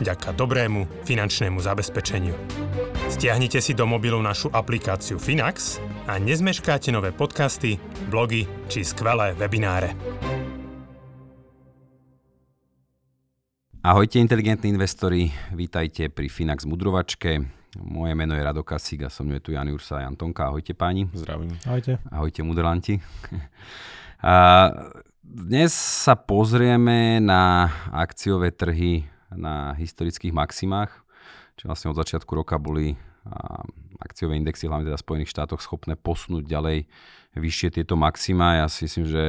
vďaka dobrému finančnému zabezpečeniu. Stiahnite si do mobilu našu aplikáciu FINAX a nezmeškáte nové podcasty, blogy či skvelé webináre. Ahojte inteligentní investori, vítajte pri FINAX Mudrovačke. Moje meno je Rado Kasík a som tu Ján Jursa a Ján Tonka. Ahojte páni. Zdravím. Ahojte. Ahojte mudrlanti. Dnes sa pozrieme na akciové trhy na historických maximách. Čiže vlastne od začiatku roka boli akciové indexy, hlavne teda v Spojených štátoch, schopné posunúť ďalej vyššie tieto maxima. Ja si myslím, že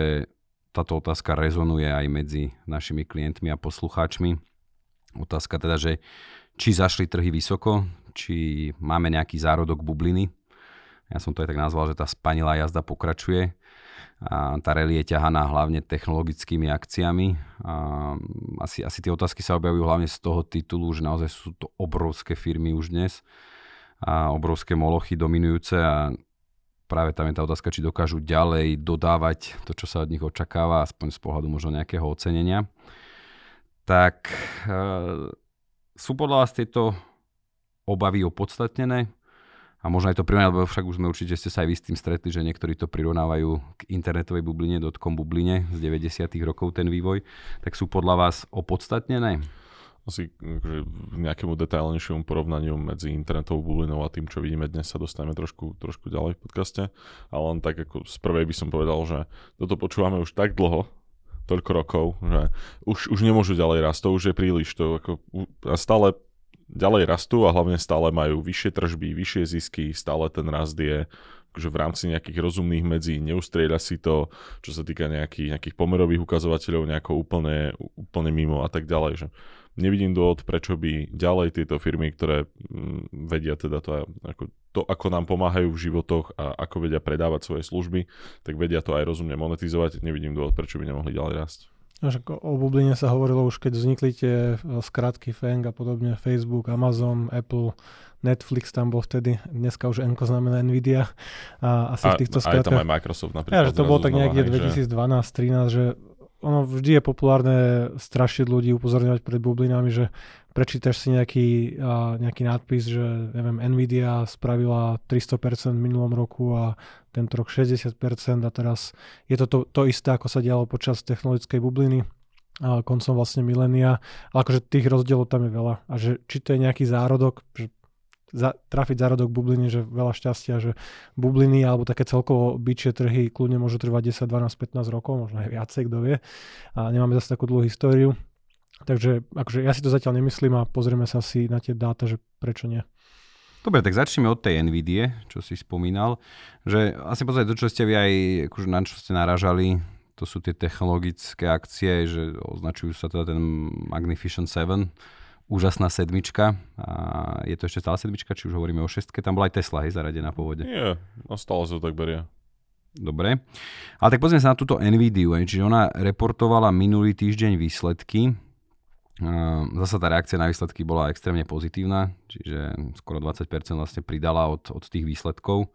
táto otázka rezonuje aj medzi našimi klientmi a poslucháčmi. Otázka teda, že či zašli trhy vysoko, či máme nejaký zárodok bubliny. Ja som to aj tak nazval, že tá spanilá jazda pokračuje. A tá rally je ťahaná hlavne technologickými akciami. Asi tie otázky sa objavujú hlavne z toho titulu, že naozaj sú to obrovské firmy už dnes. A obrovské molochy dominujúce a práve tam je tá otázka, či dokážu ďalej dodávať to, čo sa od nich očakáva, aspoň z pohľadu možno nejakého ocenenia. Tak sú podľa vás tieto obavy opodstatnené? A možno aj to prirovnať, lebo však už sme určite ste sa aj vy s tým stretli, že niektorí to prirovnávajú k internetovej bubline, dotcom bubline z 90. rokov ten vývoj. Tak sú podľa vás opodstatnené? Asi akože nejakému detailnejšiemu porovnaniu medzi internetovou bublinou a tým, čo vidíme dnes, sa dostaneme trošku ďalej v podcaste. Ale len tak ako z prvej by som povedal, že toto počúvame už tak dlho, toľko rokov, že už nemôžu ďalej rásť. To už je príliš. To ako, a stále ďalej rastú a hlavne stále majú vyššie tržby, vyššie zisky, stále ten rast je že v rámci nejakých rozumných medzí, neustrieľa si to, čo sa týka nejakých pomerových ukazovateľov, nejako úplne mimo a tak ďalej. Že nevidím dôvod, prečo by ďalej tieto firmy, ktoré vedia teda to, ako nám pomáhajú v životoch a ako vedia predávať svoje služby, tak vedia to aj rozumne monetizovať. Nevidím dôvod, prečo by nemohli ďalej rásť. O bubline sa hovorilo už, keď vznikli tie skratky FANG a podobne, Facebook, Amazon, Apple, Netflix tam bol vtedy, dneska už N-ko znamená NVIDIA. A v týchto skratkách, aj tam aj Microsoft napríklad. Ja, že to bolo tak niekde 2012-2013, že ono vždy je populárne strašiť ľudí, upozorňovať pred bublinami, že prečítaš si nejaký nadpis, že neviem, NVIDIA spravila 300% v minulom roku a tento rok 60% a teraz je to isté, ako sa dialo počas technologickej bubliny a koncom vlastne milénia. Ale akože tých rozdielov tam je veľa. A že či to je nejaký zárodok, trafiť zárodok bubliny, že veľa šťastia, že bubliny alebo také celkovo bičie trhy kľudne môžu trvať 10, 12, 15 rokov, možno aj viacej, kto vie. A nemáme zase takú dlhú históriu. Takže akože ja si to zatiaľ nemyslím a pozrieme sa si na tie dáta, že prečo nie. Dobre, tak začneme od tej NVIDIA, čo si spomínal. Že asi podstate to, čo ste vy aj akože na čo ste narážali, to sú tie technologické akcie, že označujú sa teda ten Magnificent 7, Úžasná sedmička. A je to ešte stále sedmička, či už hovoríme o šestke? Tam bola aj Tesla, hej, zaradená pôvodne. Nie, stále sa tak berie. Dobre. Ale tak pozrieme sa na túto NVIDIU. Čiže ona reportovala minulý týždeň výsledky. Zasa tá reakcia na výsledky bola extrémne pozitívna. Čiže skoro 20% vlastne pridala od tých výsledkov.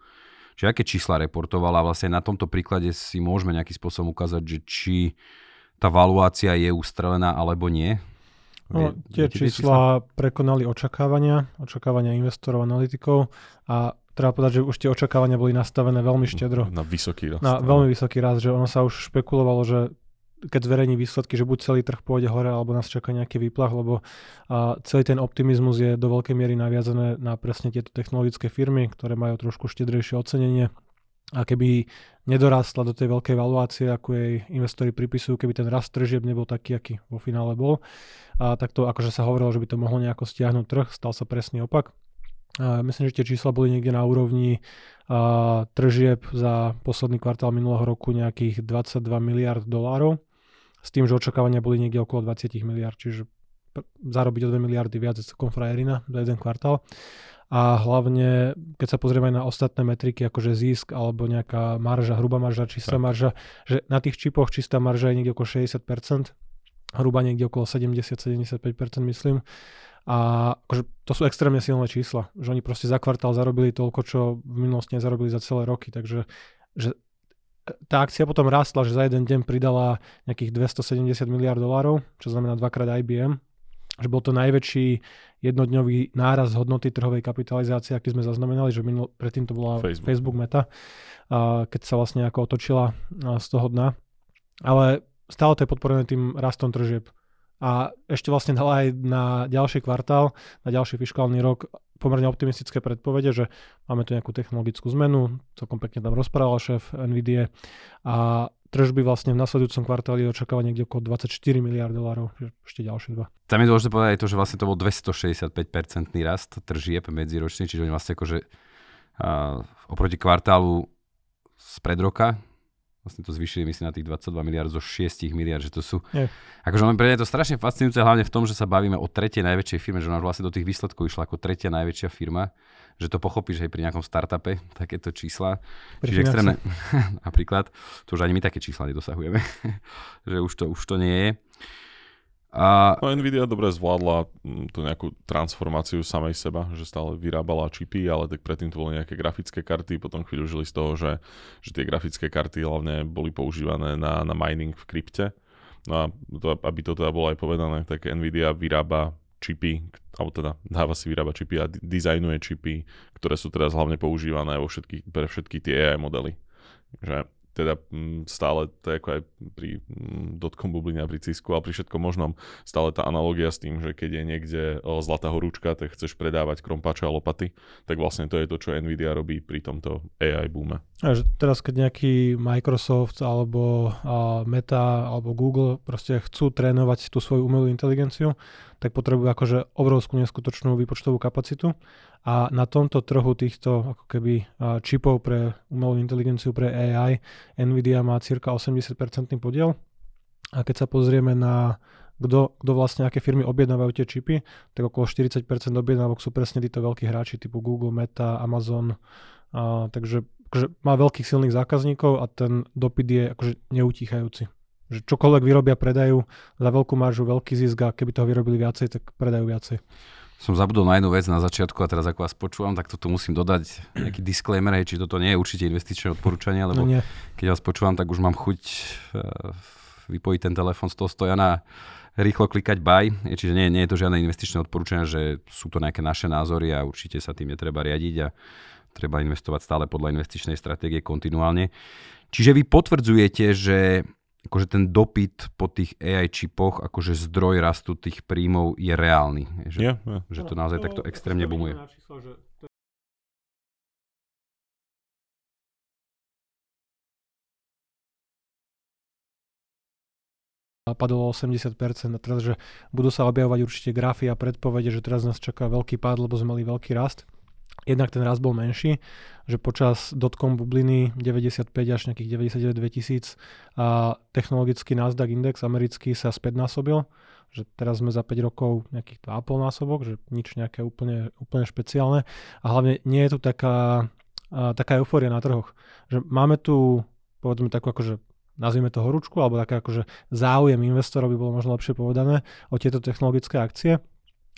Čiže aké čísla reportovala? Vlastne na tomto príklade si môžeme nejakým spôsobom ukázať, že či tá valuácia je ustrelená alebo nie. Tie čísla prekonali očakávania investorov, analytikov a treba povedať, že už tie očakávania boli nastavené veľmi štedro. Na vysoký rast. Na veľmi vysoký rast, že ono sa už špekulovalo, že keď zverejní výsledky, že buď celý trh pôjde hore, alebo nás čaká nejaký výplach, lebo celý ten optimizmus je do veľkej miery naviazané na presne tieto technologické firmy, ktoré majú trošku štedrejšie ocenenie. A keby nedorástla do tej veľkej valuácie, ako jej investori pripisujú, keby ten rast tržieb nebol taký, aký vo finále bol, a tak to akože sa hovorilo, že by to mohlo nejako stiahnuť trh, stal sa presný opak. A myslím, že tie čísla boli niekde na úrovni tržieb za posledný kvartál minulého roku nejakých $22 miliárd, s tým, že očakávania boli niekde okolo 20 miliárd, čiže zarobiť o 2 miliardy viac je celkom frajerina za jeden kvartál. a hlavne, keď sa pozrieme aj na ostatné metriky, akože zisk alebo nejaká marža, hrubá marža, čistá marža, že na tých čipoch čistá marža je niekde okolo 60%, hrubá niekde okolo 70-75%, myslím. A akože to sú extrémne silné čísla, že oni proste za kvartál zarobili toľko, čo v minulosti nezarobili za celé roky, takže že tá akcia potom rástla, že za jeden deň pridala nejakých $270 miliárd, čo znamená dvakrát IBM, že bol to najväčší jednodňový nárast hodnoty trhovej kapitalizácie, aký sme zaznamenali, že predtým to bola Facebook Meta, keď sa vlastne ako otočila z toho dna, ale stále to je podporené tým rastom tržieb. A ešte vlastne dala aj na ďalší kvartál, na ďalší fiškálny rok pomerne optimistické predpovede, že máme tu nejakú technologickú zmenu, celkom pekne tam rozprával šéf NVIDIA a tržby vlastne v nasledujúcom kvartáli očakáva niekde okolo $24 miliárd, ešte ďalšie dva. Tam je dôležité povedať aj to, že vlastne to bol 265% rast tržieb medziročne, čiže oni vlastne akože oproti kvartálu z predroka vlastne to zvýšili, myslím, na tých 22 miliard zo 6 miliard, že to sú... Je. Akože pre mňa je to strašne fascinujúce, hlavne v tom, že sa bavíme o tretej najväčšej firme, že ona vlastne do tých výsledkov išla ako tretia najväčšia firma, že to pochopíš aj pri nejakom startupe, takéto čísla. Čiže extrémne. Napríklad, to už ani my také čísla nedosahujeme, že už to nie je. No NVIDIA dobre zvládla tú nejakú transformáciu samej seba, že stále vyrábala čipy, ale tak predtým to boli nejaké grafické karty, potom chvíľu žili z toho, že tie grafické karty hlavne boli používané na mining v krypte. No a to, aby to teda bolo aj povedané, tak NVIDIA vyrába čipy, alebo teda dáva si vyrába čipy a dizajnuje čipy, ktoré sú teraz hlavne používané pre všetky tie AI modely. Že... teda stále, to je ako aj pri dotkom bubline a pri Cisku, ale pri všetkom možnom, stále tá analogia s tým, že keď je niekde zlatá horúčka, tak chceš predávať krompáče a lopaty, tak vlastne to je to, čo NVIDIA robí pri tomto AI boome. A že teraz, keď nejaký Microsoft alebo Meta alebo Google proste chcú trénovať tú svoju umelú inteligenciu, tak potrebujú akože obrovskú neskutočnú výpočtovú kapacitu a na tomto trhu týchto ako keby čipov pre umelú inteligenciu, pre AI, NVIDIA má cirka 80% podiel a keď sa pozrieme na kto vlastne, aké firmy objednávajú tie čipy, tak okolo 40% objednávok sú presne títo veľkí hráči typu Google, Meta, Amazon, takže má veľkých silných zákazníkov a ten dopyt je akože neutíchajúci. Že čokoľvek vyrobia, predajú za veľkú maržu, veľký zisk a keby toho vyrobili viacej, tak predajú viacej. Som zabudol na jednu vec na začiatku a teraz ako vás počúvam, tak toto musím dodať nejaký disclaimer, hej, či toto nie je určite investičné odporúčanie, lebo no keď vás počúvam, tak už mám chuť vypojiť ten telefón z toho stojana, rýchlo klikať buy, čiže nie je to žiadne investičné odporúčanie, že sú to nejaké naše názory a určite sa tým netreba riadiť a treba investovať stále podľa investičnej stratégie kontinuálne. Čiže vy potvrdzujete, že akože ten dopyt po tých AI čipoch, akože zdroj rastu tých príjmov je reálny. Že Že to naozaj takto extrémne boomuje. Padlo 80%, a teraz, že budú sa objavovať určite grafy a predpovede, že teraz nás čaká veľký pád, lebo sme mali veľký rast. Jednak ten rast bol menší, že počas dotcom bubliny 95 až nejakých 99-2000 a technologický NASDAQ index americký sa spätnásobil, že teraz sme za 5 rokov nejakých 2,5 násobok, že nič nejaké úplne špeciálne a hlavne nie je tu taká eufória na trhoch, že máme tu povedzme takú akože nazvime to horúčku, alebo taká akože záujem investorov by bolo možno lepšie povedané o tieto technologické akcie,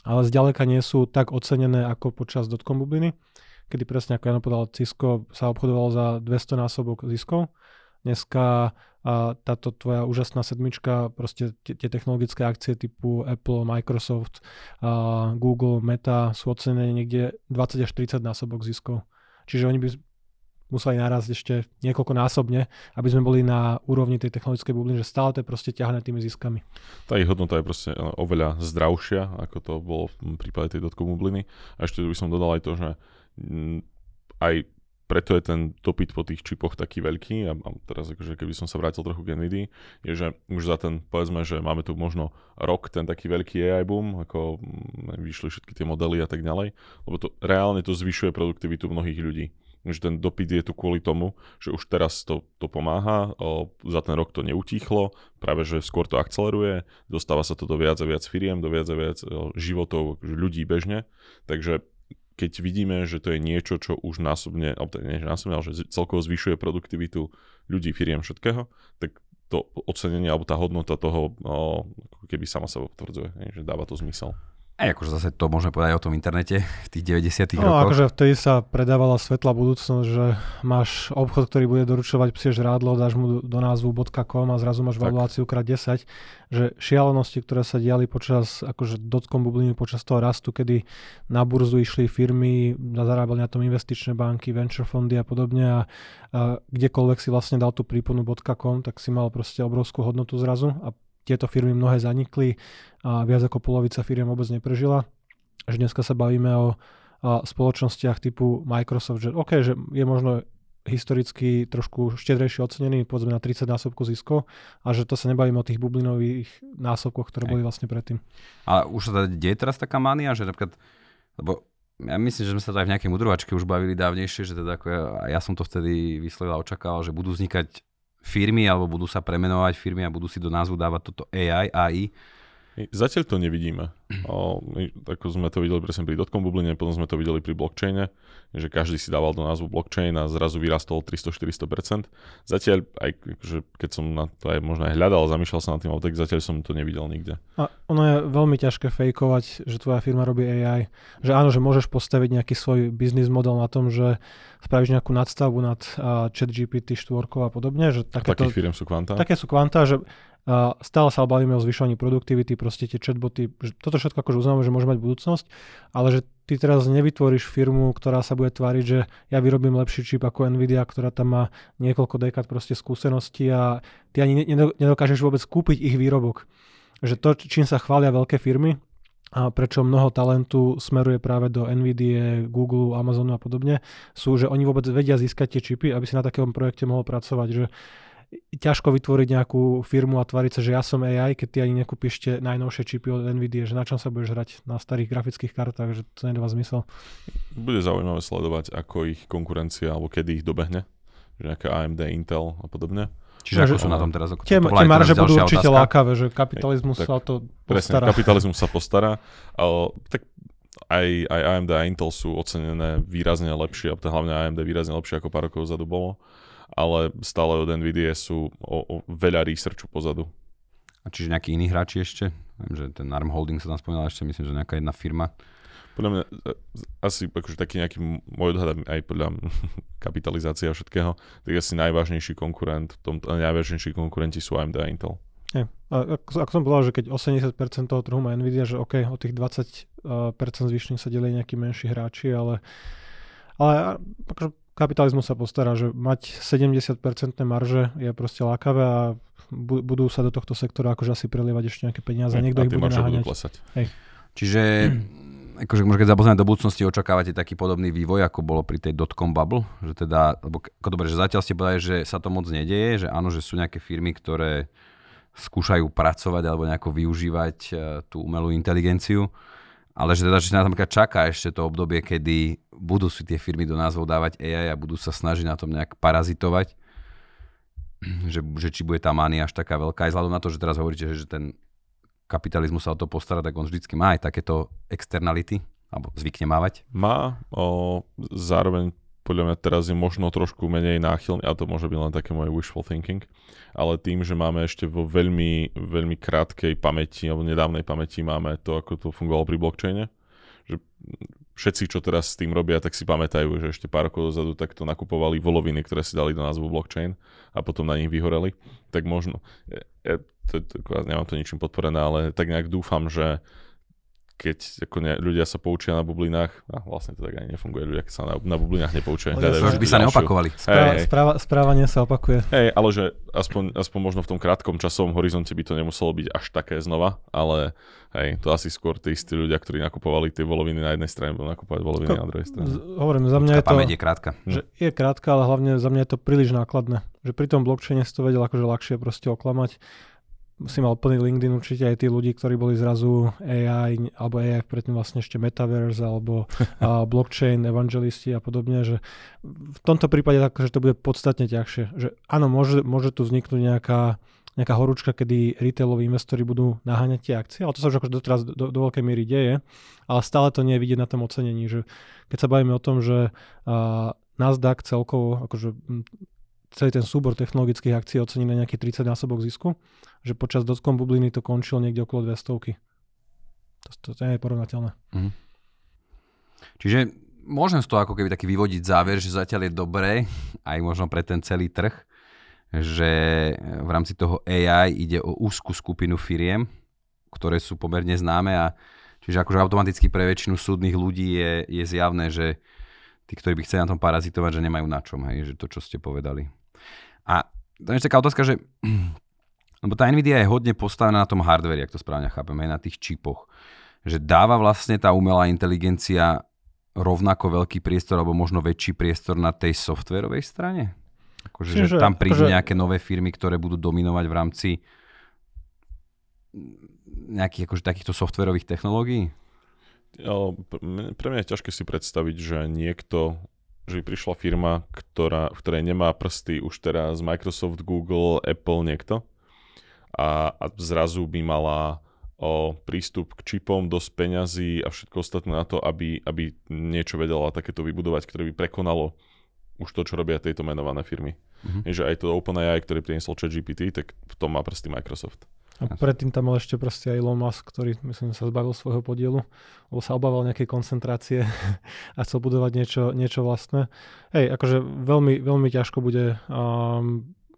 ale zďaleka nie sú tak ocenené ako počas dotcom bubliny, kedy presne ako Jano povedal, Cisco sa obchodovalo za 200 násobok ziskov. Dneska táto tvoja úžasná sedmička, proste tie technologické akcie typu Apple, Microsoft, Google, Meta sú ocenené niekde 20 až 30 násobok ziskov. Čiže oni by museli narásť ešte niekoľkonásobne, aby sme boli na úrovni tej technologickej bubliny, že stále to je proste ťahné tými ziskami. Tá ich hodnota je proste oveľa zdravšia, ako to bolo v prípade tej dotcom bubliny. A ešte by som dodal aj to, že aj preto je ten dopyt po tých čipoch taký veľký, a teraz akože keby som sa vrátil trochu k NVIDII, je, že už za ten, povedzme, že máme tu možno rok, ten taký veľký AI boom, ako vyšli všetky tie modely a tak ďalej, lebo to reálne to zvyšuje produktivitu mnohých ľudí. Že ten dopyt je tu kvôli tomu, že už teraz to pomáha, za ten rok to neutíchlo, práve že skôr to akceleruje, dostáva sa to do viac a viac firiem, do viac a viac životov ľudí bežne, takže keď vidíme, že to je niečo, čo už násobne, že celkovo zvyšuje produktivitu ľudí, firiem, všetkého, tak to ocenenie alebo tá hodnota toho keby sama sa potvrdzuje, že dáva to zmysel. A akože zase to môžeme povedať o tom internete v tých 90. rokoch. No akože vtedy sa predávala svetlá budúcnosť, že máš obchod, ktorý bude doručovať psie žrádlo, dáš mu do názvu .com a zrazu máš valuáciu x 10, že šialenosti, ktoré sa diali počas akože dotcom bubliny, počas toho rastu, kedy na burzu išli firmy, zarábali na tom investičné banky, venture fondy a podobne a kdekoľvek si vlastne dal tú príponu .com, tak si mal proste obrovskú hodnotu zrazu a tieto firmy mnohé zanikli a viac ako polovica firiem vôbec neprežila. Že dneska sa bavíme o spoločnostiach typu Microsoft, že OK, že je možno historicky trošku štedrejšie ocenený, povedzme na 30-násobku ziskov a že to sa nebavíme o tých bublinových násobkoch, ktoré boli vlastne predtým. A už sa deje teraz taká mania, že napríklad, lebo ja myslím, že sme sa aj v nejakej mudrovačke už bavili dávnejšie, že teda ako ja som to vtedy vyslovil a očakával, že budú vznikať firmy, alebo budú sa premenovať firmy a budú si do názvu dávať toto AI. Zatiaľ to nevidíme. Ako sme to videli presne pri dotcom bubline, potom sme to videli pri blockchaine, že každý si dával do názvu blockchain a zrazu vyrastol 300-400%. Zatiaľ, aj, keď som na to aj možno aj hľadal, zamýšľal sa nad tým, tak zatiaľ som to nevidel nikde. A ono je veľmi ťažké fejkovať, že tvoja firma robí AI. Že áno, že môžeš postaviť nejaký svoj biznis model na tom, že spravíš nejakú nadstavbu nad ChatGPT 4 a podobne. Že takých firiem sú kvantá? Také sú kvantá, že stále sa bavíme o zvyšovaní produktivity, proste tie chatboty, toto všetko akože uznáme, že môže mať budúcnosť, ale že ty teraz nevytvoríš firmu, ktorá sa bude tváriť, že ja vyrobím lepší čip ako NVIDIA, ktorá tam má niekoľko dekád proste skúseností a ty ani nedokážeš vôbec kúpiť ich výrobok. Že to, čím sa chvália veľké firmy a prečo mnoho talentu smeruje práve do NVIDIA, Google, Amazonu a podobne, sú, že oni vôbec vedia získať tie čipy, aby si na takom projekte mohol pracovať, že ťažko vytvoriť nejakú firmu a tvariť sa, že ja som AI, keď ty ani nekúpiš tie najnovšie čipy od NVIDIA, že na čom sa budeš hrať na starých grafických kartách, že to nedáva zmysel. Bude zaujímavé sledovať, ako ich konkurencia, alebo kedy ich dobehne, že nejaká AMD, Intel a podobne. Čiže ako sú na tom teraz? Ako tie marže budú určite lákavé, že kapitalizmus sa to postará. Presne, kapitalizmus sa postará, ale tak aj AMD a Intel sú ocenené výrazne lepšie, a hlavne AMD výrazne lepšie ako pár rokov zadu bolo. Ale stále od NVIDIA sú o veľa researchu pozadu. A čiže nejakí iní hráči ešte? Viem, že ten Arm Holdings sa tam spomínal ešte, myslím, že nejaká jedna firma. Podľa mňa asi akože taký nejaký môj odhad aj podľa kapitalizácia všetkého, tak asi najvážnejší konkurent, najvážnejší konkurenti sú AMD a Intel. Nie. Ako som povedal, že keď 80% toho trhu má NVIDIA, že OK, o tých 20% zvyšných sa delí nejakí menší hráči, ale akože kapitalizmus sa postará, že mať 70% marže je proste lákavé a budú sa do tohto sektora akože asi prelievať ešte nejaké peniaze. Niekto ich bude naháňať. Čiže akože keď zapozrieme do budúcnosti, očakávate taký podobný vývoj, ako bolo pri tej dotcom bubble? Že teda, ako dobre, že zatiaľ ste povedali, že sa to moc nedeje, že áno, že sú nejaké firmy, ktoré skúšajú pracovať alebo nejako využívať tú umelú inteligenciu. Ale že teda, že na tom čaká ešte to obdobie, kedy budú si tie firmy do názvov dávať AI a budú sa snažiť na tom nejak parazitovať, že či bude tá mania až taká veľká. Aj vzhľadom na to, že teraz hovoríte, že ten kapitalizmus sa o to postará, tak on vždycky má aj takéto externality, alebo zvykne mávať. Má, zároveň podľa mňa teraz je možno trošku menej náchylný, a to môže byť len také moje wishful thinking, ale tým, že máme ešte vo veľmi, veľmi krátkej pamäti, alebo nedávnej pamäti máme to, ako to fungovalo pri blockchaine, že všetci, čo teraz s tým robia, tak si pamätajú, že ešte pár rokov dozadu takto nakupovali voloviny, ktoré si dali do názvu blockchain a potom na nich vyhoreli, tak možno, ja nemám to ničím podporené, ale tak nejak dúfam, že keď ako ľudia sa poučia na bublinách, a vlastne to tak ani nefunguje, ľudia sa na bublinách nepoučia. Už by sa neopakovali. Správanie sa opakuje. Hej, ale že aspoň možno v tom krátkom časovom horizonte by to nemuselo byť až také znova, ale hej, to asi skôr tí istí ľudia, ktorí nakupovali tie voloviny na jednej strane, budú nakupovať voloviny na druhej strane. Hovorím, za mňa je to... Pamäť je krátka. Je krátka, ale hlavne za mňa je to príliš nákladné. Že pri tom blockchaine si to vedel akože ľahšie proste oklamať. Si mal plný LinkedIn určite aj tí ľudí, ktorí boli zrazu AI, alebo AI predtým vlastne ešte Metaverse, alebo blockchain, evangelisti a podobne, že v tomto prípade tak, že to bude podstatne ťažšie. Že áno, môže tu vzniknúť nejaká nejaká horúčka, kedy retailoví investori budú naháňať tie akcie, ale to sa už akože doteraz do veľkej miery deje, ale stále to nie je vidieť na tom ocenení, že keď sa bavíme o tom, že NASDAQ celkovo, akože celý ten súbor technologických akcií je ocenený na nejaký 30-násobok zisku, že počas dotcom bubliny to končilo niekde okolo 200. To je porovnateľné. Mhm. Čiže môžem z toho ako keby taký vyvodiť záver, že zatiaľ je dobré, aj možno pre ten celý trh, že v rámci toho AI ide o úzku skupinu firiem, ktoré sú pomerne známe, a čiže akože automaticky pre väčšinu súdnych ľudí je zjavné, že tí, ktorí by chceli na tom parazitovať, že nemajú na čom, hej, že to, čo ste povedali. A tam je taká otázka, že lebo tá NVIDIA je hodne postavená na tom hardveri, ak to správne chápeme, na tých čipoch, že dáva vlastne tá umelá inteligencia rovnako veľký priestor alebo možno väčší priestor na tej softverovej strane? Akože, čiže, že tam prídu nejaké nové firmy, ktoré budú dominovať v rámci nejakých akože takýchto softverových technológií? Pre mňa je ťažké si predstaviť, že že prišla firma, v ktorej nemá prsty už teraz Microsoft, Google, Apple, niekto. A zrazu by mala prístup k čipom, dosť peňazí a všetko ostatné na to, aby niečo vedela takéto vybudovať, ktoré by prekonalo už to, čo robia tieto menované firmy. Mm-hmm. Je, že aj to OpenAI, ktorý priniesol ChatGPT, tak v tom má prsty Microsoft. A predtým tam mal ešte proste aj Elon Musk, ktorý, myslím, sa zbavil svojho podielu, lebo sa obával nejakej koncentrácie a chcel budovať niečo vlastné. Hej, akože veľmi, veľmi ťažko bude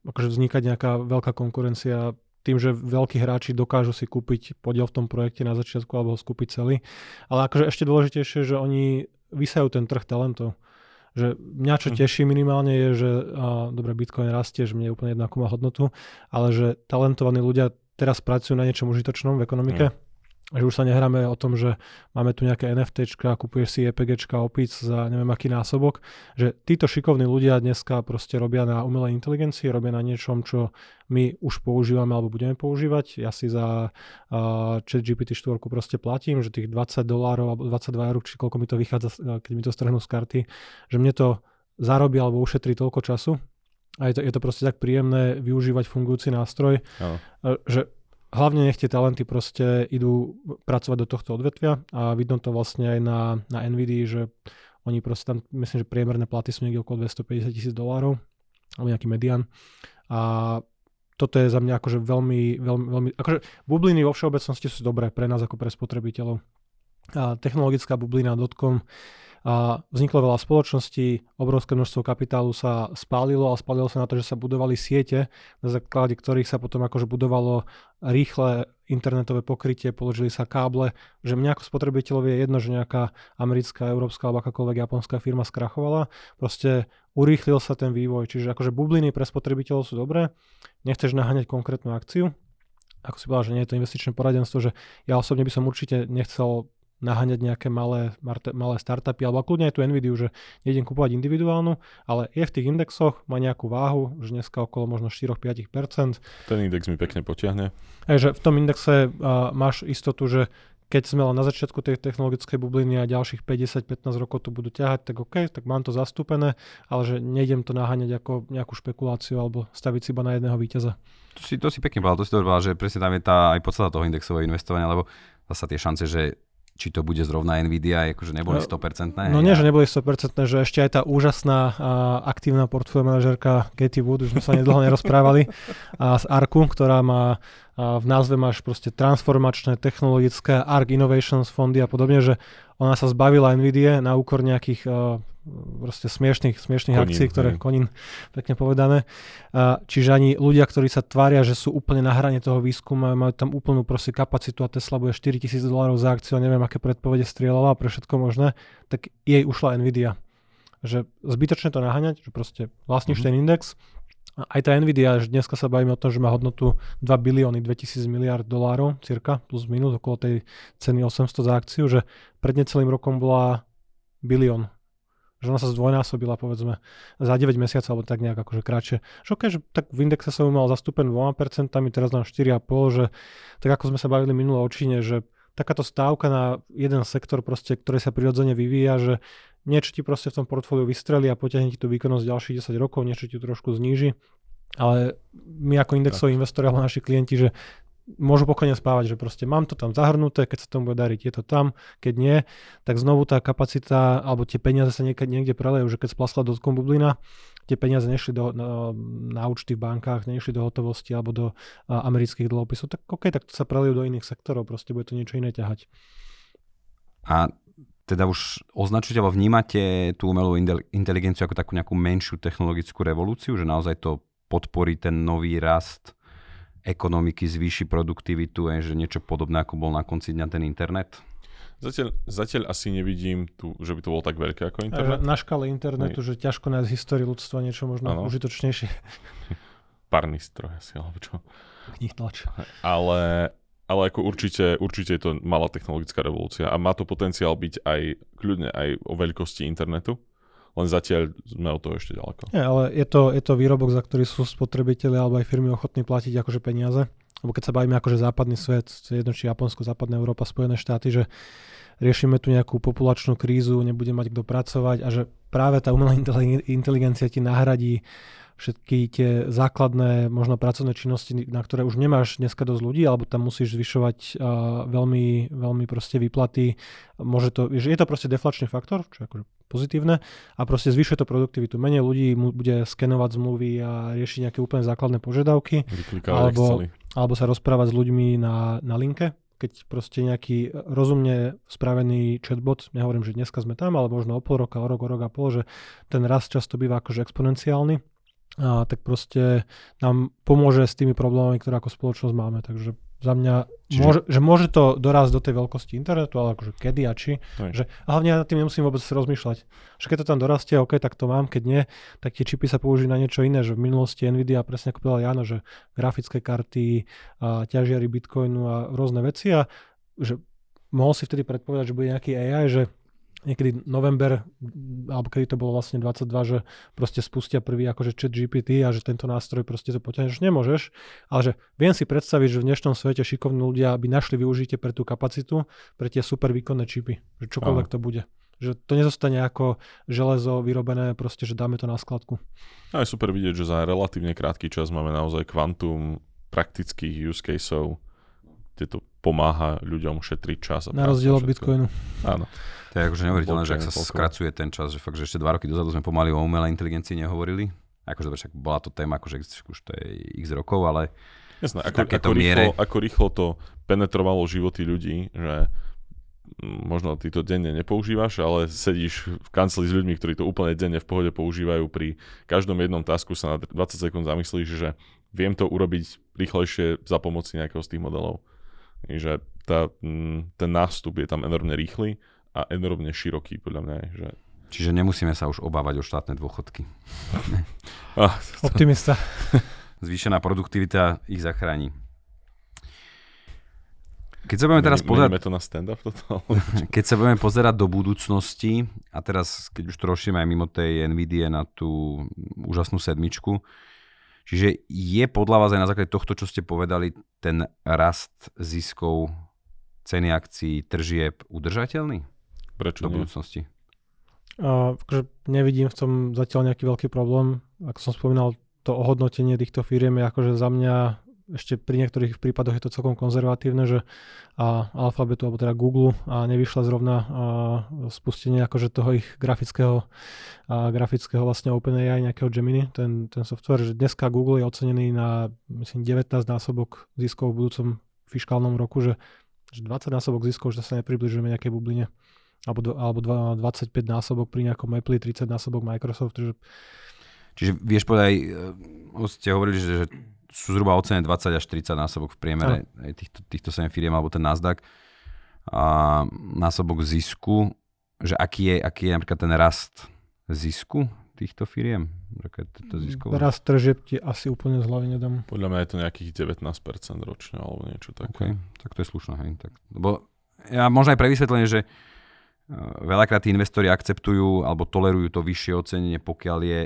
akože vznikať nejaká veľká konkurencia tým, že veľkí hráči dokážu si kúpiť podiel v tom projekte na začiatku alebo ho skúpiť celý. Ale akože ešte dôležitejšie, že oni vysajú ten trh talentov. Že mňa čo teší minimálne je, že dobre, Bitcoin rastie, že mne je úplne jedno, akú má hodnotu, ale že talentovaní ľudia teraz pracujú na niečom užitočnom v ekonomike. Že už sa nehráme o tom, že máme tu nejaké NFTčka, kupuješ si EPGčka opíc za neviem aký násobok. Že títo šikovní ľudia dneska proste robia na umelej inteligencii, robia na niečom, čo my už používame alebo budeme používať. Ja si za ChatGPT 4 proste platím, že tých $20 alebo $22, či koľko mi to vychádza, keď mi to strhnú z karty, že mne to zarobí alebo ušetrí toľko času. A je to proste tak príjemné využívať fungujúci nástroj, že hlavne nech tie talenty proste idú pracovať do tohto odvetvia a vidno to vlastne aj na NVIDII, že oni proste tam, myslím, že priemerné platy sú niekde okolo $250,000 alebo nejaký medián. A toto je za mňa akože veľmi, veľmi, veľmi, akože bubliny vo všeobecnosti sú dobré pre nás ako pre spotrebiteľov. A technologická bublina dotcom, a vzniklo veľa spoločností, obrovské množstvo kapitálu sa spálilo a spálilo sa na to, že sa budovali siete, na základe ktorých sa potom akože budovalo rýchle internetové pokrytie, položili sa káble, že mňa ako spotrebiteľovi je jedno, že nejaká americká, európska alebo akákoľvek japonská firma skrachovala, proste urýchlil sa ten vývoj, čiže akože bubliny pre spotrebiteľov sú dobré, nechceš naháňať konkrétnu akciu, ako si povedal, že nie je to investičné poradenstvo, že ja osobne by som určite nechcel naháňať nejaké malé startupy, alebo kľudne aj tú NVIDIU, že nejdem kúpovať individuálnu, ale je v tých indexoch, má nejakú váhu, už dneska okolo možno 4-5%. Ten index mi pekne potiahne. Že v tom indexe máš istotu, že keď sme len na začiatku tej technologickej bubliny a ďalších 50-15 rokov to budú ťahať, tak OK, tak mám to zastúpené, ale že nejdem to naháňať ako nejakú špekuláciu alebo staviť si iba na jedného víťaza. To si pekne povedal, že presne tam je tá aj podstata toho indexového investovania, lebo zasa tie šance, že či to bude zrovna NVIDIA, akože neboli 100%? No nie, že neboli 100%, že ešte aj tá úžasná aktívna portfólio manažérka Cathy Wood, už sme sa nedlho nerozprávali, z ARKu, ktorá má, v názve máš proste transformačné, technologické, ARK Innovations fondy a podobne, že ona sa zbavila NVIDIA na úkor nejakých proste smiešných akcií, ktoré konín, pekne povedané. Čiže ani ľudia, ktorí sa tvária, že sú úplne na hrane toho výskumu, majú tam úplnú proste kapacitu a Tesla bude $4,000 za akciu, neviem, aké predpovede strieľala pre všetko možné, tak jej ušla NVIDIA. Že zbytočne to naháňať, že proste vlastníš ten index. Aj tá NVIDIA, že dneska sa bavíme o tom, že má hodnotu $2 billion, $2,000 miliárd cirka, plus minus, okolo tej ceny 800 za akciu, že pred necelým rokom bola bilión. Že ona sa zdvojnásobila, povedzme, za 9 mesiacov, alebo tak nejak akože kratšie. Že okay, že tak v indexe som mal zastúpen 2%, teraz mám 4,5%, že tak ako sme sa bavili minulé o Číne, že takáto stávka na jeden sektor, proste, ktorý sa prirodzene vyvíja, že niečo ti proste v tom portfóliu vystrelí a potiahne ti tú výkonnosť ďalších 10 rokov, niečo ti trošku zníži. Ale my ako indexoví investori alebo naši klienti, že môžu pokojne spávať, že proste mám to tam zahrnuté, keď sa tomu bude dariť, je to tam, keď nie, tak znovu tá kapacita alebo tie peniaze sa niekde prelejú, že keď splasla dotcom bublina, tie peniaze nešli na účty v bankách, nešli do hotovosti alebo do amerických dlhopisov, tak OK, tak to sa prelejú do iných sektorov, proste bude to niečo iné ťahať. A teda už označujete alebo vnímate tú umelú inteligenciu ako takú nejakú menšiu technologickú revolúciu, že naozaj to podporí ten nový rast ekonomiky, zvýši produktivitu, že niečo podobné, ako bol na konci dňa ten internet? Zatiaľ asi nevidím, že by to bolo tak veľké ako internet. Na škále internetu, že ťažko nájsť históriu ľudstva niečo možno užitočnejšie. Parný stroj asi, alebo čo? Kníh tlač. Ale ako určite je to malá technologická revolúcia a má to potenciál byť aj kľudne aj o veľkosti internetu. Len zatiaľ sme od toho ešte ďaleko. Nie, ale je to výrobok, za ktorý sú spotrebitelia alebo aj firmy ochotní platiť akože peniaze. Lebo keď sa bavíme akože západný svet, jedno či Japonsko, západná Európa, Spojené štáty, že riešime tu nejakú populačnú krízu, nebude mať kto pracovať a že práve tá umelá inteligencia ti nahradí všetky tie základné možno pracovné činnosti, na ktoré už nemáš dneska dosť ľudí, alebo tam musíš zvyšovať veľmi, veľmi proste výplaty. Je to proste deflačný faktor, čo je akože pozitívne a proste zvyšuje to produktivitu. Menej ľudí bude skenovať zmluvy a riešiť nejaké úplne základné požiadavky alebo sa rozprávať s ľuďmi na linke, keď proste nejaký rozumne spravený chatbot, nehovorím, že dneska sme tam, ale možno o pol roka, o rok a pol, že ten rast často býva akože exponenciálny. Tak proste nám pomôže s tými problémami, ktoré ako spoločnosť máme. Takže za mňa, môže to dorásť do tej veľkosti internetu, ale akože kedy a či. Že, a hlavne ja nad tým nemusím vôbec rozmýšľať. Že keď to tam dorastie, OK, tak to mám, keď nie, tak tie čipy sa použijú na niečo iné. Že v minulosti NVIDIA, presne ako povedal Jano, že grafické karty, ťažiary bitcoinu a rôzne veci. A že mohol si vtedy predpovedať, že bude nejaký AI, že niekedy november, alebo kedy to bolo vlastne 22, že proste spustia prvý akože ChatGPT a že tento nástroj proste to potiahneš, nemôžeš, ale že viem si predstaviť, že v dnešnom svete šikovní ľudia by našli využitie pre tú kapacitu, pre tie super výkonné čipy, že čokoľvek to bude. Že to nezostane ako železo vyrobené, proste, že dáme to na skladku. A je super vidieť, že za relatívne krátky čas máme naozaj kvantum praktických use caseov, kde to pomáha ľuďom šetriť čas. A na rozdiel od bitcoinu. Áno. To je akože neuveriteľné, že ak sa skracuje ten čas, že fakt, že ešte 2 roky dozadu sme pomaly o umelej inteligencii nehovorili. Akože však bola to téma, akože už to je x rokov, ale jasné, ako rýchlo to penetrovalo životy ľudí, že možno ty to denne nepoužívaš, ale sedíš v kanceli s ľuďmi, ktorí to úplne denne v pohode používajú. Pri každom jednom tasku sa na 20 sekúnd zamyslíš, že viem to urobiť rýchlejšie za pomoci nejakého z tých modelov. Že ten nástup je tam enormne rýchly a enormne široký, podľa mňa. Že... Čiže nemusíme sa už obávať o štátne dôchodky. Optimista. Zvýšená produktivita ich zachráni. Keď sa budeme teraz pozerať... to na stand-up toto? Keď sa budeme pozerať do budúcnosti, a teraz, keď už to rozšíme aj mimo tej NVIDIA na tú úžasnú sedmičku, čiže je podľa vás aj na základe tohto, čo ste povedali, ten rast ziskov, ceny akcií, tržieb udržateľný? Prečo do budúcnosti? Nevidím v tom zatiaľ nejaký veľký problém. Ako som spomínal, to ohodnotenie týchto firiem je akože za mňa ešte pri niektorých prípadoch je to celkom konzervatívne, že Alphabetu alebo teda Google nevyšla zrovna spustenie akože toho ich grafického vlastne OpenAI nejakého Gemini, ten software, že dneska Google je ocenený na myslím 19-násobok ziskov v budúcom fiškálnom roku, že 20-násobok ziskov, že sa nepribližujeme nejakej bubline. Alebo 25-násobok pri nejakom Apple, 30-násobok Microsoft. Že... Čiže vieš povedať, ste hovorili, že sú zhruba ocené 20 až 30-násobok v priemere týchto 7 firiem, alebo ten NASDAQ, a násobok zisku, že aký je napríklad ten rast zisku týchto firiem? Rast tržieb ti asi úplne z hlavy nedám. Podľa mňa je to nejakých 19% ročne, alebo niečo také. Okay, tak to je slušné. Hej. Tak, lebo ja možno aj pre vysvetlenie, že veľakrát tí investori akceptujú alebo tolerujú to vyššie ocenenie, pokiaľ je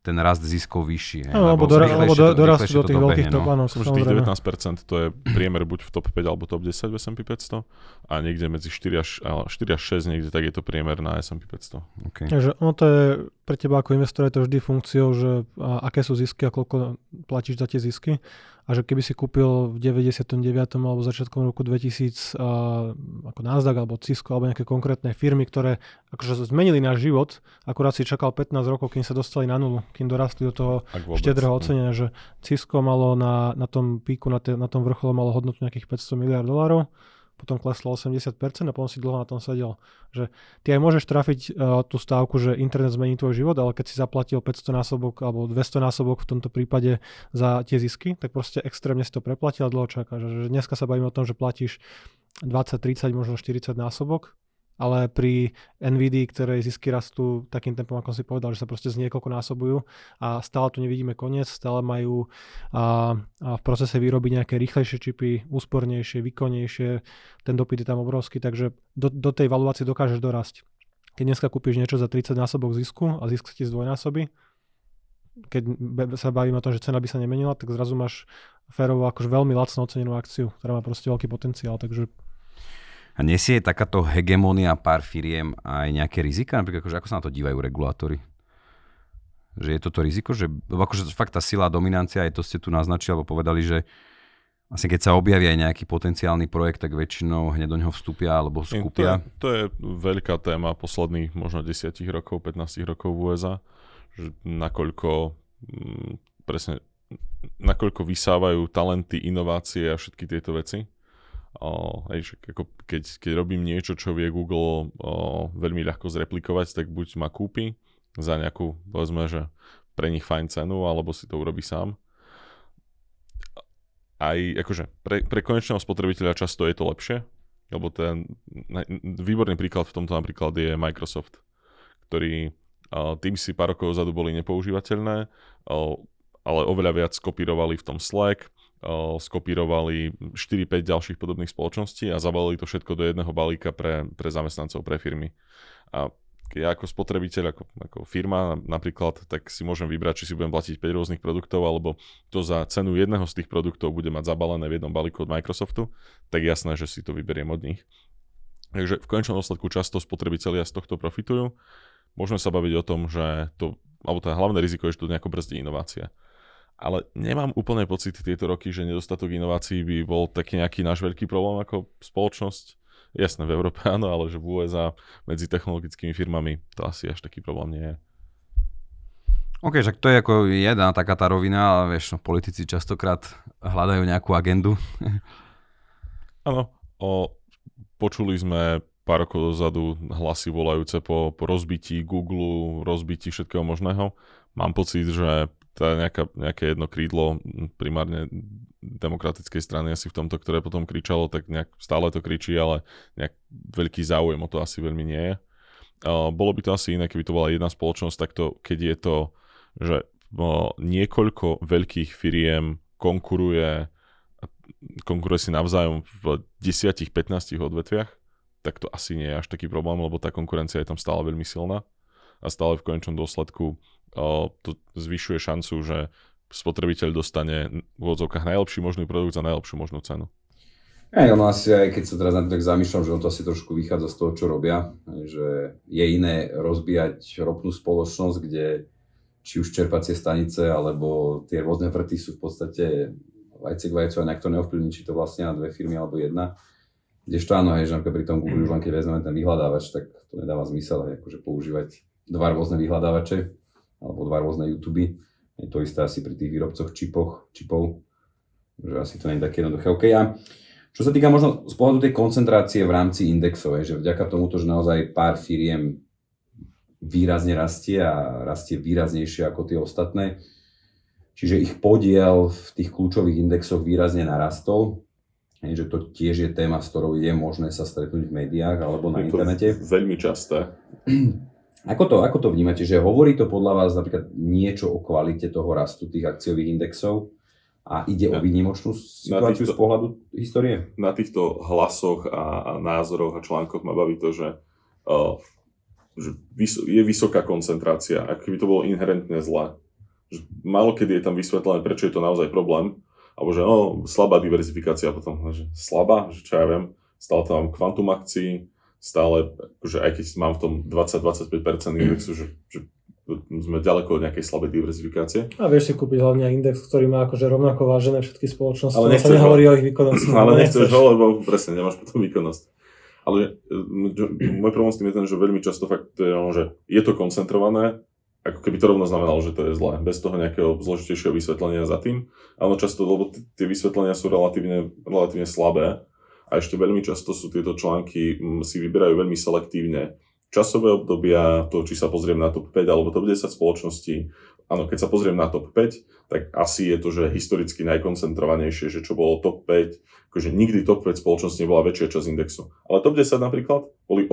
ten rast ziskov vyšší. Alebo dorastu do tých veľkých top, áno. Som už tých 19%, to je priemer buď v top 5 alebo top 10 v S&P 500 a niekde medzi 4 až 6 niekde, tak je to priemer na S&P 500. Okay. Takže ono to je pre teba ako investora je to vždy funkciou, že aké sú zisky a koľko platíš za tie zisky a že keby si kúpil v 99. alebo začiatkom roku 2000 ako NASDAQ alebo Cisco alebo nejaké konkrétne firmy, ktoré akože zmenili náš život, akurát si čakal 15 rokov, kým sa dostali na nulu, kým dorastli do toho štedrého ocenenia, že Cisco malo na tom píku, na tom vrchole malo hodnotu nejakých $500 miliárd, potom kleslo 80% a potom si dlho na tom sedel. Že ty aj môžeš trafiť tú stávku, že internet zmení tvoj život, ale keď si zaplatil 500-násobok alebo 200-násobok v tomto prípade za tie zisky, tak proste extrémne si to preplatil a dlho čakáš. Že dneska sa bavíme o tom, že platíš 20, 30, možno 40-násobok, ale pri NVIDII, ktorej zisky rastú takým tempom, ako si povedal, že sa proste z niekoľko násobujú a stále tu nevidíme koniec, stále majú v procese výroby nejaké rýchlejšie čipy, úspornejšie, výkonnejšie, ten dopyt je tam obrovský, takže do tej valuácie dokážeš dorasť. Keď dneska kúpiš niečo za 30 násobok zisku a zisk ti zdvojnásobí, keď sa bavíme o tom, že cena by sa nemenila, tak zrazu máš férovo akože veľmi lacno ocenenú akciu, ktorá má proste veľký potenciál, takže... A nesie takáto hegemónia pár firiem aj nejaké rizika? Napríklad, akože ako sa na to dívajú regulátori? Že je toto riziko? Že, akože fakt tá sila a dominancia, aj to ste tu naznačili, alebo povedali, že asi keď sa objaví aj nejaký potenciálny projekt, tak väčšinou hneď do neho vstúpia alebo skúpia. To je veľká téma posledných možno 10 rokov, 15 rokov v USA, že nakoľko presne nakoľko vysávajú talenty, inovácie a všetky tieto veci. Keď robím niečo, čo vie Google veľmi ľahko zreplikovať, tak buď ma kúpi za nejakú, povedzme, že pre nich fajn cenu, alebo si to urobí sám. Aj akože pre konečného spotrebiteľa často je to lepšie, lebo ten výborný príklad v tomto napríklad je Microsoft, ktorý tým si pár rokov dozadu boli nepoužívateľné, ale oveľa viac skopírovali v tom Slack, skopírovali 4-5 ďalších podobných spoločností a zabalili to všetko do jedného balíka pre zamestnancov, pre firmy. A ja ako spotrebiteľ, ako firma napríklad, tak si môžem vybrať, či si budem platiť 5 rôznych produktov, alebo to za cenu jedného z tých produktov bude mať zabalené v jednom balíku od Microsoftu, tak jasné, že si to vyberiem od nich. Takže v konečnom dôsledku často spotrebitelia z tohto profitujú. Môžeme sa baviť o tom, že to, alebo to hlavné riziko je, že to nejako brzdí inovácia. Ale nemám úplne pocit tieto roky, že nedostatok inovácií by bol taký nejaký náš veľký problém ako spoločnosť. Jasné, v Európe áno, ale že v USA medzi technologickými firmami to asi až taký problém nie je. OK, však to je ako jedna taká tá rovina, ale vieš, no, politici častokrát hľadajú nejakú agendu. Áno, počuli sme pár rokov dozadu hlasy volajúce po rozbití Google, rozbití všetkého možného. Mám pocit, že nejaké jedno krídlo primárne demokratickej strany asi v tomto, ktoré potom kričalo, tak nejak stále to kričí, ale nejak veľký záujem o to asi veľmi nie je. Bolo by to asi iné, keby to bola jedna spoločnosť, tak to, keď je to, že niekoľko veľkých firiem konkuruje si navzájom v 10-15 odvetviach, tak to asi nie je až taký problém, lebo tá konkurencia je tam stále veľmi silná a stále v konečnom dôsledku to zvyšuje šancu, že spotrebiteľ dostane v odzovkách najlepší možný produkt za najlepšiu možnú cenu. Ono asi aj keď sa teraz na to tak zamýšľam, že on to asi trošku vychádza z toho, čo robia, že je iné rozbíjať ropnú spoločnosť, kde či už čerpacie stanice, alebo tie rôzne vrty sú v podstate vajce k vajcu a nejak to neovplyvní, či to vlastne na dve firmy alebo jedna. Kdežto áno, že napríklad pri tom Google už len keď vezmeme ten vyhľadávač, tak to nedáva zmysel, akože používať dva rôzne vyhľadávače alebo dva rôzne YouTube. Je to isté asi pri tých výrobcoch čipov, že asi to nie je také jednoduché. OK, a čo sa týka možno z pohľadu tej koncentrácie v rámci indexov, že vďaka tomuto, že naozaj pár firiem výrazne rastie a rastie výraznejšie ako tie ostatné, čiže ich podiel v tých kľúčových indexoch výrazne narastol, že to tiež je téma, s ktorou je možné sa stretnúť v médiách alebo na internete. Veľmi časté. Ako to vnímate, že hovorí to podľa vás napríklad niečo o kvalite toho rastu tých akciových indexov a ide o výnimočnú situáciu z pohľadu histórie? Na týchto hlasoch a názoroch a článkoch ma baví to, že je vysoká koncentrácia. Ak by to bolo inherentne zlé, Málokedy je tam vysvetlené, prečo je to naozaj problém. Alebo že no, slabá diverzifikácia, potom že slabá, že čo ja viem, stále tam mám kvantum akcií, stále, akože aj keď mám v tom 20-25% indexu, že sme ďaleko od nejakej slabej diverzifikácie. A vieš si kúpiť hlavne index, ktorý má akože rovnako vážené všetky spoločnosti, ale nechceš nehovorí o ich výkonnosti. Ale nechceš ho, lebo presne nemáš potom výkonnosť. Ale môj problém s tým je ten, že veľmi často fakt že je to koncentrované, ako keby to rovno znamenalo, že to je zlé, bez toho nejakého zložitejšieho vysvetlenia za tým. Ale často, lebo tie vysvetlenia sú relatívne slabé a ešte veľmi často sú tieto články si vyberajú veľmi selektívne časové obdobia, to, či sa pozriem na top 5 alebo top 10 spoločností. Áno, keď sa pozriem na top 5, tak asi je to, že historicky najkoncentrovanejšie, že čo bolo top 5, akože nikdy top 5 spoločností nebola väčšia časť indexu. Ale top 10 napríklad boli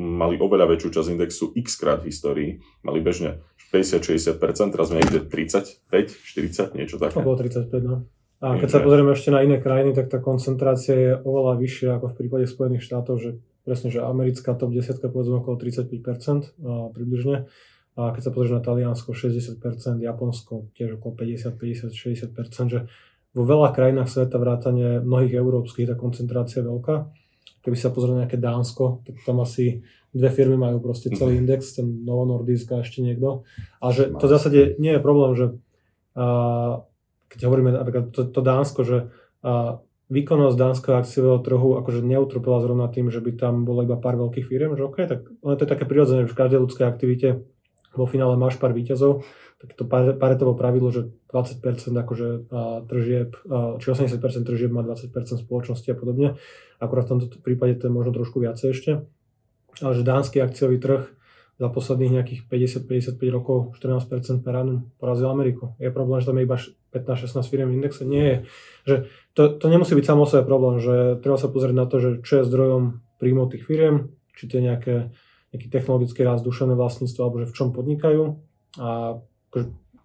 mali oveľa väčšiu časť indexu x-krát v histórii, mali bežne 50-60%, teraz sme niekde 35, 40, niečo také. To bolo 35, no. A keď sa pozrieme ešte na iné krajiny, tak tá koncentrácia je oveľa vyššia ako v prípade Spojených štátov, že presne, že americká top 10 povedzme okolo 35% približne. A keď sa pozrieš na Taliansko 60%, Japonsko tiež okolo 50-60%, že vo veľa krajinách sveta vrátane mnohých európskych tá koncentrácia je veľká. Keby sa pozrieme na nejaké Dánsko, tak tam asi dve firmy majú proste celý index, ten Novo Nordisk a ešte niekto. A že to v zásade nie je problém, že keď hovoríme napríklad to Dánsko, že výkonnosť dánskeho akciového trhu akože neutrpela zrovna tým, že by tam bolo iba pár veľkých firiem, že okej, tak ono to je také prirodzené, že v každej ľudskej aktivite vo finále máš pár výťazov, tak to paretovo pravidlo, že 20% akože tržieb, či 80% tržieb má 20% spoločnosti a podobne. Akurát v tomto prípade to je možno trošku viacej ešte, ale že dánsky akciový trh za posledných nejakých 50-55 rokov 14% per annum porazil Ameriku. Je problém, že tam je iba 15-16 firiem v indexe? Nie je. Že to nemusí byť samo o sebe problém, že treba sa pozrieť na to, že čo je zdrojom príjmov tých firiem, či to je nejaký technologický rast, duševné vlastníctvo, alebo že v čom podnikajú. A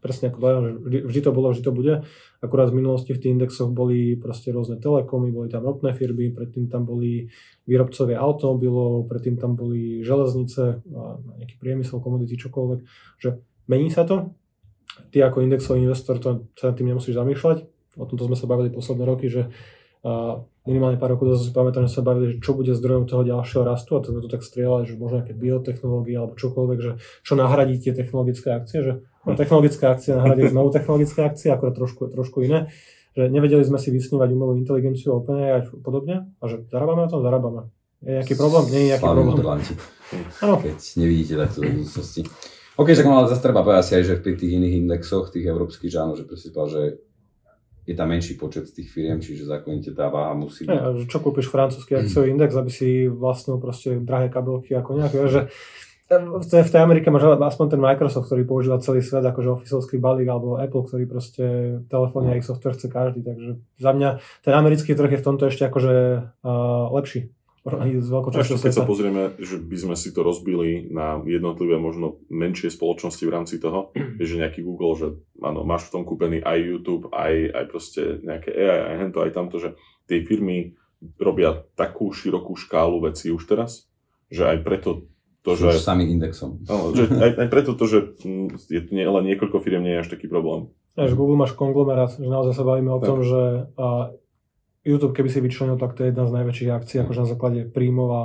presne ako dajom, že vždy to bolo, vždy to bude. Akurát v minulosti v tých indexoch boli proste rôzne telekomy, boli tam ropné firmy, predtým tam boli výrobcovia automobilov, predtým tam boli železnice, nejaký priemysel, komodity, čokoľvek. Že mení sa to. Ty ako indexový investor to sa nad tým nemusíš zamýšľať. O tomto sme sa bavili posledné roky, že minimálne pár rokov dozadu si pamätám, že sa bavili, že čo bude zdrojom toho ďalšieho rastu, a to sme to tak strieľali, že možno nejaké biotechnológie alebo čokoľvek, že čo nahradí tie technologické akcie, že technologická akcia nahradí znovu technologické akcie, akorát trošku iné, že nevedeli sme si vysnívať umelú inteligenciu, OpenAI a podobne, a že zarábame na tom, zarábame. Je nejaký problém? Nie je nejaký problém. Áno. Keď nevidíte takto do budúcnosti. OK, tak ale zase treba povedať si aj, že pri tých iných indexoch, tých európskych žánov, že presne že je tam menší počet z tých firiem, čiže zákonite tá váha musí byť. Ne, čo kúpiš francúzsky akciový index, aby si vlastnil proste drahé kabelky ako nejaké, že v tej Amerike máš aspoň ten Microsoft, ktorý používa celý svet akože ofisovský balík, alebo Apple, ktorý proste telefónne a ich software chce každý, takže za mňa ten americký trh je v tomto ešte akože lepší. Z veľkou keď sa pozrieme, že by sme si to rozbili na jednotlivé možno menšie spoločnosti v rámci toho, že nejaký Google, že áno, máš v tom kúpený aj YouTube, aj proste nejaké AI, aj hento, aj tamto, že tie firmy robia takú širokú škálu vecí už teraz, že aj preto to, že... samým indexom. Áno, že aj preto to, že je len niekoľko firiem, nie je až taký problém. Až Google máš konglomerát, že naozaj sa bavíme o tom, že... YouTube, keby si vyčlenil, tak to je jedna z najväčších akcií, akože na základe príjmov a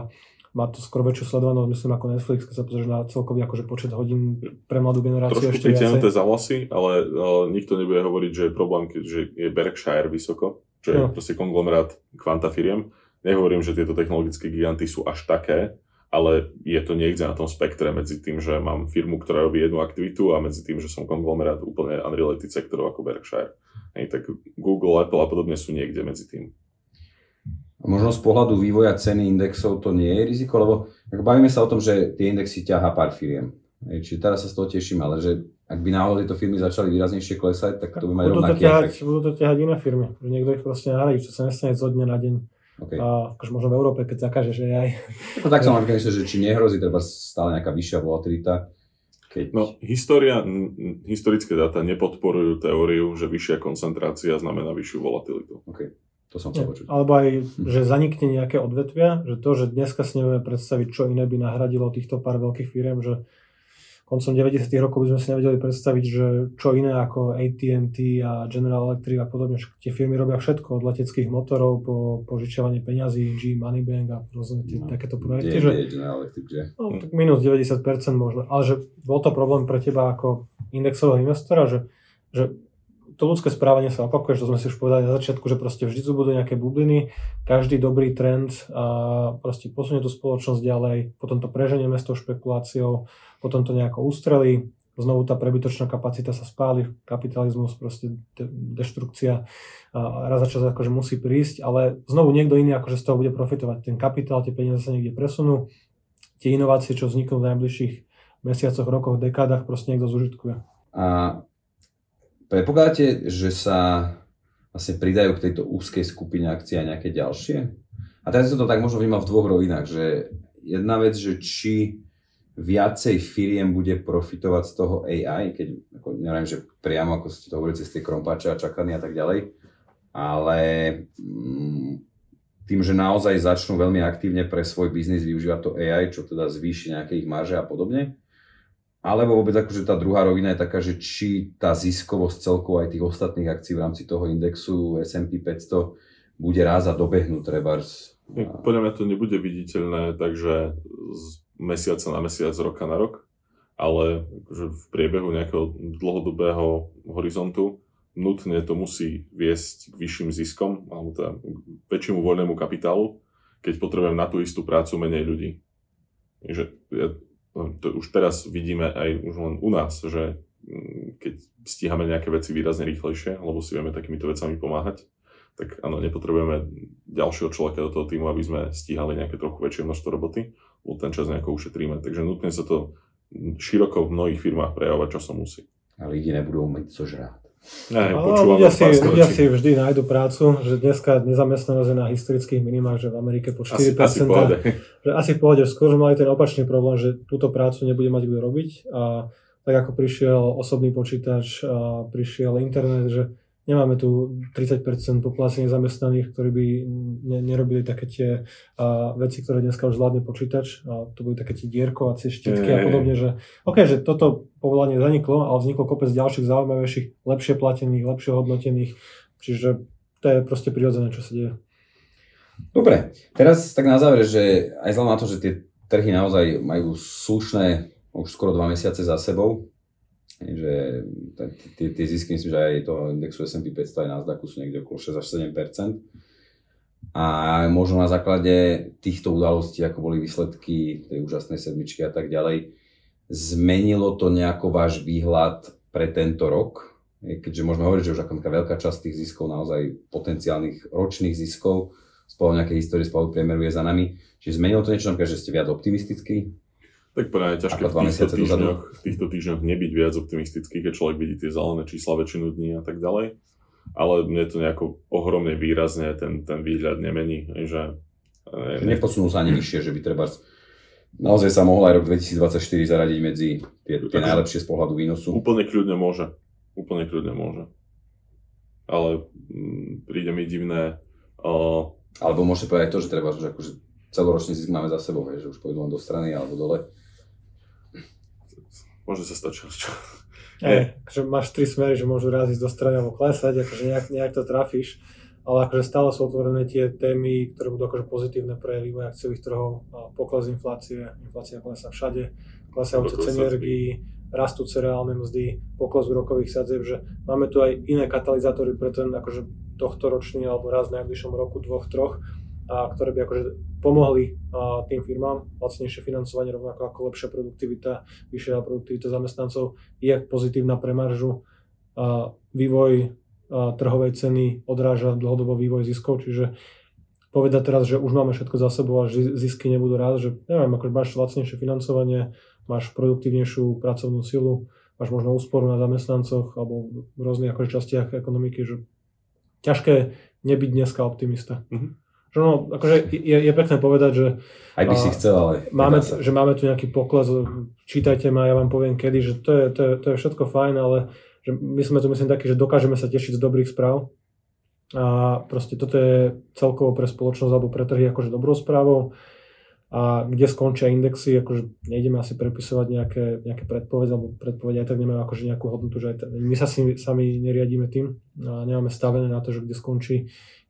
má to skoro väčšiu sledovanosť, myslím, ako Netflix, keď sa pozrieš na celkový akože počet hodín pre mladú generáciu trošku ešte viacej. Trošku pritiahnuté za vlasy, ale nikto nebude hovoriť, že je problém, že je Berkshire vysoko, čo je proste konglomerát kvanta firiem. Nehovorím, že tieto technologické giganty sú až také, ale je to niekde na tom spektre medzi tým, že mám firmu, ktorá robí jednu aktivitu a medzi tým, že som konglomerát úplne unrelated sektorov ako Berkshire. Tak Google, Apple a podobne sú niekde medzi tým. A možno z pohľadu vývoja ceny indexov to nie je riziko, lebo ako bavíme sa o tom, že tie indexy ťahá pár firiem. Čiže teraz sa z toho teším, ale že ak by náhodou tieto firmy začali výraznejšie klesať, tak to by majú rovnaký efekt. Budú to ťahať iné firmy, že niekto ich proste nahradí, čo sa nestane zo dňa na deň. Okay. A akože možno v Európe, keď zakážeš AI. No tak som napríklad myslel, že či nehrozí treba stále nejaká vyššia volatilita. Keď... No, historické dáta nepodporujú teóriu, že vyššia koncentrácia znamená vyššiu volatilitu. OK, to som chcel počuť. Alebo aj, že zanikne nejaké odvetvia, že to, že dneska si nevieme predstaviť, čo iné by nahradilo týchto pár veľkých firiem, že koncom 90. rokov by sme si nevedeli predstaviť, že čo iné ako AT&T a General Electric a podobne, tie firmy robia všetko od leteckých motorov po požičiavanie peňazí, G, Money Bank a rôzne takéto projekty, že no, tak minus 90% možno, ale že bol to problém pre teba ako indexového investora, že to ľudské správanie sa opakuje, že sme si už povedali na začiatku, že proste vždy tu budú nejaké bubliny, každý dobrý trend a proste posunie tú spoločnosť ďalej, potom to preženieme s tou špekuláciou, potom to nejako ustrelí, znovu tá prebytočná kapacita sa spáli, kapitalizmus, proste deštrukcia raz za čas akože musí prísť, ale znovu niekto iný akože z toho bude profitovať. Ten kapitál, tie peniaze sa niekde presunú, tie inovácie, čo vzniknú v najbližších mesiacoch, rokoch, dekádach, proste niekto zužitkuje. Predpokladáte, že sa vlastne pridajú k tejto úzkej skupine akcií a nejaké ďalšie? A teraz som to tak možno vnímal v dvoch rovinách, že jedna vec, že či viacej firiem bude profitovať z toho AI, keď, ako, neviem, že priamo, ako ste to hovorili, cez tie krompáče a čakany a tak ďalej, ale tým, že naozaj začnú veľmi aktívne pre svoj biznis využívať to AI, čo teda zvýši nejaké ich marže a podobne. Alebo vôbec akože tá druhá rovina je taká, že či tá ziskovosť celkovo aj tých ostatných akcií v rámci toho indexu S&P 500 bude raz a dobehnú trebárs. Podľa mňa to nebude viditeľné, takže z mesiaca na mesiac, z roka na rok, ale akože v priebehu nejakého dlhodobého horizontu nutne to musí viesť k vyšším ziskom, alebo teda k väčšiemu voľnému kapitálu, keď potrebujem na tú istú prácu menej ľudí. Takže to už teraz vidíme aj už len u nás, že keď stíhame nejaké veci výrazne rýchlejšie, lebo si vieme takýmito vecami pomáhať, tak áno, nepotrebujeme ďalšieho človeka do toho týmu, aby sme stíhali nejaké trochu väčšie množstvo roboty, lebo ten čas nejako ušetríme. Takže nutne sa to široko v mnohých firmách prejavovať, čo sa musí. A ľudia nebudú mať čo žrať. Ľudia si vždy nájdu prácu, že dneska nezamestnanosť je na historických minimách, že v Amerike po 4%. Asi v pohode, skôr mali ten opačný problém, že túto prácu nebude mať kto robiť a tak ako prišiel osobný počítač, a prišiel internet, že nemáme tu 30% populácie nezamestnaných, ktorí by nerobili také tie veci, ktoré dneska už zvládne počítač. To boli také tie dierkovacie štítky a podobne, že OK, že toto povolanie zaniklo, ale vzniklo kopec ďalších zaujímavejších, lepšie platených, lepšie hodnotených. Čiže to je proste prirodzené, čo sa deje. Dobre, teraz tak na záver, že aj vzhľadom na to, že tie trhy naozaj majú slušné už skoro 2 mesiace za sebou, že tie zisky, myslím, že aj toho indexu S&P 500 aj NASDAQ sú niekde okolo 6 až 7%. A možno na základe týchto udalostí, ako boli výsledky tej úžasnej sedmičky a tak ďalej, zmenilo to nejako váš výhľad pre tento rok? Keďže možno hovoriť, že už ako veľká časť tých ziskov, naozaj potenciálnych ročných ziskov, spolu nejaké histórie, spolu priemeru je za nami. Čiže zmenilo to niečo, že ste viac optimistickí? Tak podľa mňa je ťažké v týchto týždňoch nebyť viac optimistický, keď človek vidí tie zelené čísla väčšinu dní a tak ďalej. Ale mne to nejako ohromne výrazne ten výhľad nemení. Že neposunú sa ani vyššie, že by treba naozaj sa mohla aj rok 2024 zaradiť medzi tie najlepšie z pohľadu výnosu. Úplne kľudne môže. Ale príde mi divné. Alebo môžete povedať to, že treba už akože celoročný zisk máme za sebou, že už pôjdu len do strany alebo dole. Môže sa stačiť, čo? Akože máš tri smery, že môžu raz ísť do strany alebo klesať, akože nejak to trafíš, ale akože stále sú otvorené tie témy, ktoré budú akože pozitívne pre vývoj akciových trhov, pokles inflácie, inflácia klesá všade, klesajúce ceny energií, rastúce reálne mzdy, pokles úrokových sadzieb, že máme tu aj iné katalizátory pre ten akože tohtoročný alebo raz v najbližšom roku, dvoch, troch, a ktoré by akože pomohli tým firmám, lacnejšie financovanie, rovnako ako lepšia produktivita, vyššia produktivita zamestnancov je pozitívna pre maržu. Vývoj trhovej ceny odráža dlhodobo vývoj ziskov, čiže povedať teraz, že už máme všetko za sebou a zisky nebudú raz, že neviem, akože máš lacnejšie financovanie, máš produktívnejšiu pracovnú silu, máš možno úsporu na zamestnancoch alebo v rôznych akože častiach ekonomiky, že ťažké nebyť dneska optimista. Mm-hmm. No, akože je pekné povedať, že aj by si chcel, ale máme tu nejaký pokles, čítajte ma, ja vám poviem kedy, že to je všetko fajn, ale že my sme tu myslím takí, že dokážeme sa tešiť z dobrých správ a proste toto je celkovo pre spoločnosť alebo pre trhy akože dobrou správou a kde skončia indexy, akože nejdeme asi prepisovať nejaké predpovede, alebo predpovede aj tak nemajú akože nejakú hodnotu, že my sa sami neriadíme tým a nemáme stavené na to, že kde skončí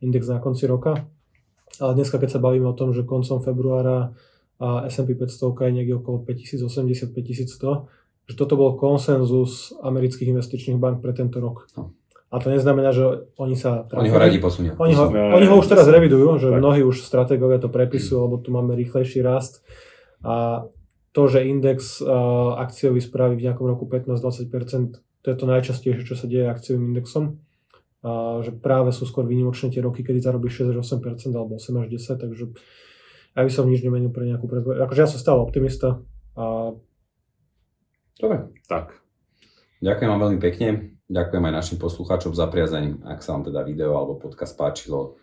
index na konci roka. Ale dneska, keď sa bavíme o tom, že koncom februára S&P 500 je niekde okolo 5080-5100, že toto bol konsenzus amerických investičných bank pre tento rok. A to neznamená, že oni sa... Oni ho radi posunia. Oni ho už teraz revidujú, že tak. Mnohí už stratégovia to prepisujú, lebo tu máme rýchlejší rast. A to, že index akciový spraví v nejakom roku 15-20%, to je to najčastejšie, čo sa deje akciovým indexom. Že práve sú skôr výnimočné tie roky, kedy zarobíš 6-8% alebo 8-10%, takže ja by som nič nemenil pre nejakú predpoveď. Akože ja som stále optimista. Dobre, tak. Ďakujem vám veľmi pekne. Ďakujem aj našim poslucháčom za priazeň. Ak sa vám teda video alebo podcast páčilo,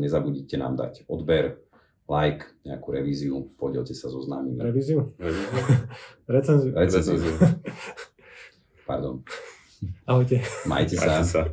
nezabudnite nám dať odber, like, nejakú revíziu, podielte sa so známymi. Revíziu? Recenziu. Pardon. Ahojte. Majte sa.